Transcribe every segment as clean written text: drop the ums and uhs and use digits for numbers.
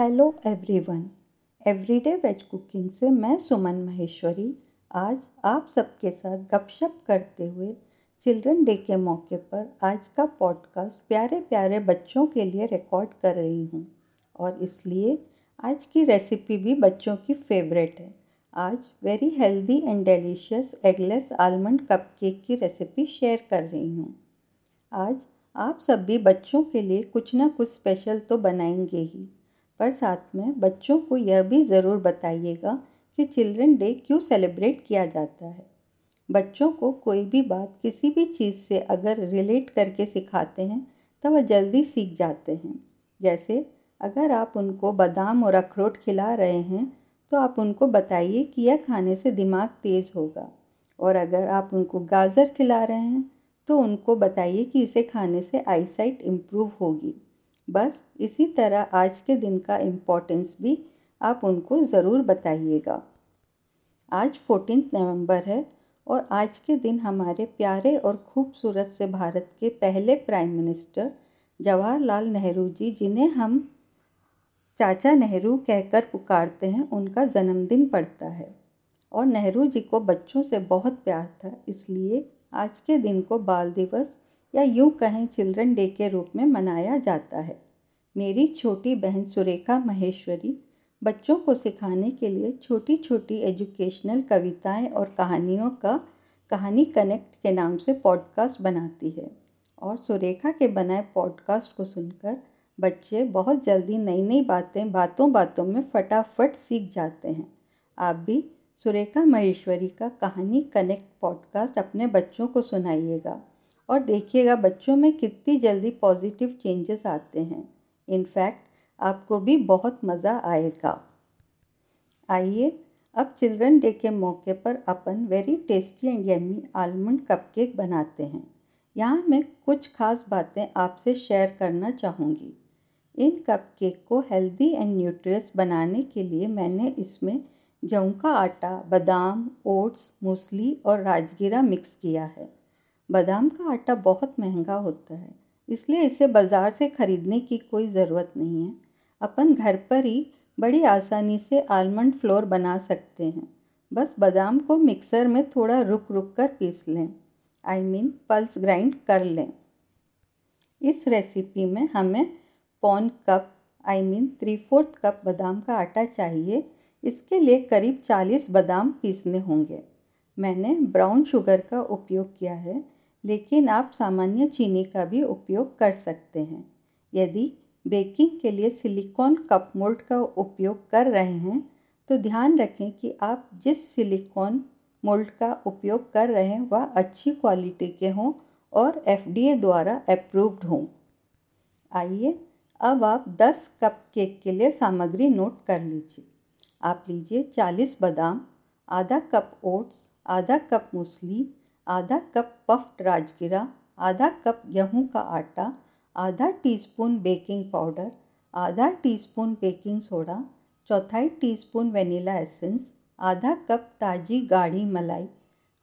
Hello everyone, everyday veg cooking से मैं सुमन माहेश्वरी आज आप सबके साथ गपशप करते हुए चिल्ड्रन डे के मौके पर आज का पॉडकास्ट प्यारे प्यारे बच्चों के लिए रिकॉर्ड कर रही हूँ। और इसलिए आज की रेसिपी भी बच्चों की फेवरेट है। आज very healthy and delicious eggless almond cupcake की रेसिपी शेयर कर रही हूँ। आज आप सब भी बच्चों के लिए कुछ ना कुछ स्पेशल तो बनाएंगे ही, पर साथ में बच्चों को यह भी ज़रूर बताइएगा कि चिल्ड्रन डे क्यों सेलिब्रेट किया जाता है। बच्चों को कोई भी बात किसी भी चीज़ से अगर रिलेट करके सिखाते हैं तो वह जल्दी सीख जाते हैं। जैसे अगर आप उनको बादाम और अखरोट खिला रहे हैं तो आप उनको बताइए कि यह खाने से दिमाग तेज़ होगा, और अगर आप उनको गाजर खिला रहे हैं तो उनको बताइए कि इसे खाने से आईसाइट इम्प्रूव होगी। बस इसी तरह आज के दिन का इम्पोर्टेंस भी आप उनको ज़रूर बताइएगा। आज 14 नवंबर है और आज के दिन हमारे प्यारे और खूबसूरत से भारत के पहले प्राइम मिनिस्टर जवाहरलाल नेहरू जी, जिन्हें हम चाचा नेहरू कहकर पुकारते हैं, उनका जन्मदिन पड़ता है। और नेहरू जी को बच्चों से बहुत प्यार था, इसलिए आज के दिन को बाल दिवस या यूँ कहें चिल्ड्रन डे के रूप में मनाया जाता है। मेरी छोटी बहन सुरेखा महेश्वरी बच्चों को सिखाने के लिए छोटी छोटी एजुकेशनल कविताएं और कहानियों का कहानी कनेक्ट के नाम से पॉडकास्ट बनाती है, और सुरेखा के बनाए पॉडकास्ट को सुनकर बच्चे बहुत जल्दी नई नई बातें बातों बातों में फटाफट सीख जाते हैं। आप भी सुरेखा महेश्वरी का कहानी कनेक्ट पॉडकास्ट अपने बच्चों को सुनाइएगा और देखिएगा बच्चों में कितनी जल्दी पॉजिटिव चेंजेस आते हैं। इनफैक्ट आपको भी बहुत मज़ा आएगा। आइए अब चिल्ड्रन डे के मौके पर अपन very tasty and yummy almond cupcake बनाते हैं। यहाँ मैं कुछ खास बातें आपसे शेयर करना चाहूँगी। इन कपकेक को हेल्दी एंड न्यूट्रियस बनाने के लिए मैंने इसमें गेहूँ का आटा, बादाम, ओट्स, मूसली और राजगीरा मिक्स किया है। बादाम का आटा बहुत महंगा होता है, इसलिए इसे बाज़ार से ख़रीदने की कोई ज़रूरत नहीं है। अपन घर पर ही बड़ी आसानी से आलमंड फ्लोर बना सकते हैं। बस बादाम को मिक्सर में थोड़ा रुक रुक कर पीस लें, पल्स ग्राइंड कर लें। इस रेसिपी में हमें 1/4 कप 3/4 कप बादाम का आटा चाहिए। इसके लिए करीब 40 बादाम पीसने होंगे। मैंने ब्राउन शुगर का उपयोग किया है, लेकिन आप सामान्य चीनी का भी उपयोग कर सकते हैं। यदि बेकिंग के लिए सिलिकॉन कप मोल्ड का उपयोग कर रहे हैं तो ध्यान रखें कि आप जिस सिलिकॉन मोल्ड का उपयोग कर रहे हैं वह अच्छी क्वालिटी के हों और FDA द्वारा अप्रूव्ड हों। आइए अब आप 10 कप केक के लिए सामग्री नोट कर लीजिए। आप लीजिए 40 बादाम, आधा कप ओट्स, आधा कप मूसली, आधा कप पफ्ड राजगिरा, आधा कप गेहूं का आटा, आधा टीस्पून बेकिंग पाउडर, आधा टीस्पून बेकिंग सोडा, चौथाई टीस्पून वेनिला एसेंस, आधा कप ताजी गाढ़ी मलाई,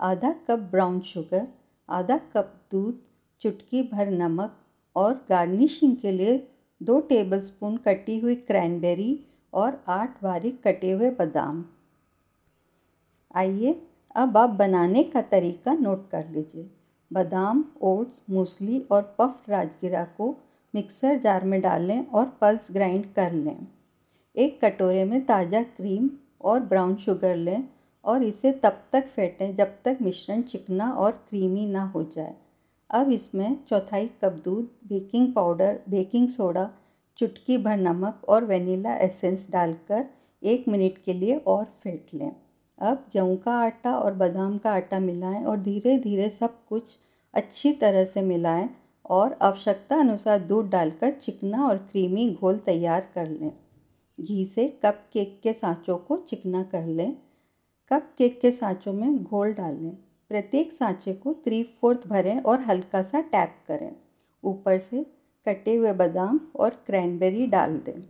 आधा कप ब्राउन शुगर, आधा कप दूध, चुटकी भर नमक और गार्निशिंग के लिए 2 टेबलस्पून कटी हुई क्रैनबेरी और 8 बारीक कटे हुए बादाम। आइए अब आप बनाने का तरीका नोट कर लीजिए। बादाम, ओट्स, मूसली और पफ्ड राजगिरा को मिक्सर जार में डालें और पल्स ग्राइंड कर लें। एक कटोरे में ताज़ा क्रीम और ब्राउन शुगर लें और इसे तब तक फेंटें जब तक मिश्रण चिकना और क्रीमी ना हो जाए। अब इसमें 1/4 कप दूध, बेकिंग पाउडर, बेकिंग सोडा, चुटकी भर नमक और वेनिला एसेंस डालकर 1 मिनट के लिए और फेंट लें। अब गेहूँ का आटा और बादाम का आटा मिलाएं और धीरे धीरे सब कुछ अच्छी तरह से मिलाएं और आवश्यकता अनुसार दूध डालकर चिकना और क्रीमी घोल तैयार कर लें। घी से कप केक के सांचों को चिकना कर लें। कप केक के सांचों में घोल डालें। प्रत्येक सांचे को 3/4 भरें और हल्का सा टैप करें। ऊपर से कटे हुए बादाम और क्रैनबेरी डाल दें।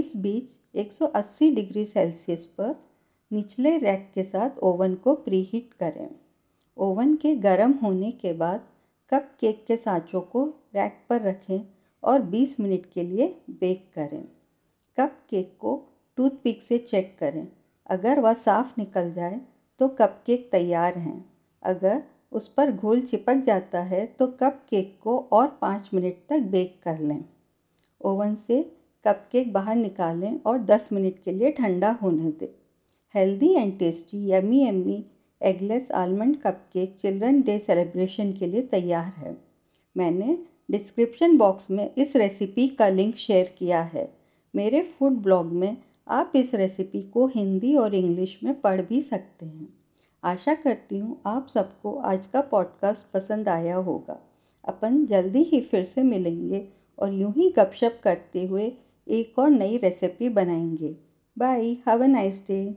इस बीच 180 डिग्री सेल्सियस पर निचले रैक के साथ ओवन को प्रीहीट करें। ओवन के गर्म होने के बाद कप केक के सांचों को रैक पर रखें और 20 मिनट के लिए बेक करें। कपकेक को टूथपिक से चेक करें। अगर वह साफ निकल जाए तो कपकेक तैयार हैं। अगर उस पर घोल चिपक जाता है तो कपकेक को और 5 मिनट तक बेक कर लें। ओवन से कपकेक बाहर निकालें और 10 मिनट के लिए ठंडा होने दें। Healthy and tasty yummy yummy eggless almond cupcake children day celebration के लिए तैयार है। मैंने डिस्क्रिप्शन बॉक्स में इस रेसिपी का लिंक शेयर किया है। मेरे फूड ब्लॉग में आप इस रेसिपी को हिंदी और इंग्लिश में पढ़ भी सकते हैं। आशा करती हूँ आप सबको आज का पॉडकास्ट पसंद आया होगा। अपन जल्दी ही फिर से मिलेंगे और यूं ही गपशप करते हुए एक और नई रेसिपी बनाएंगे। Bye, have a nice day.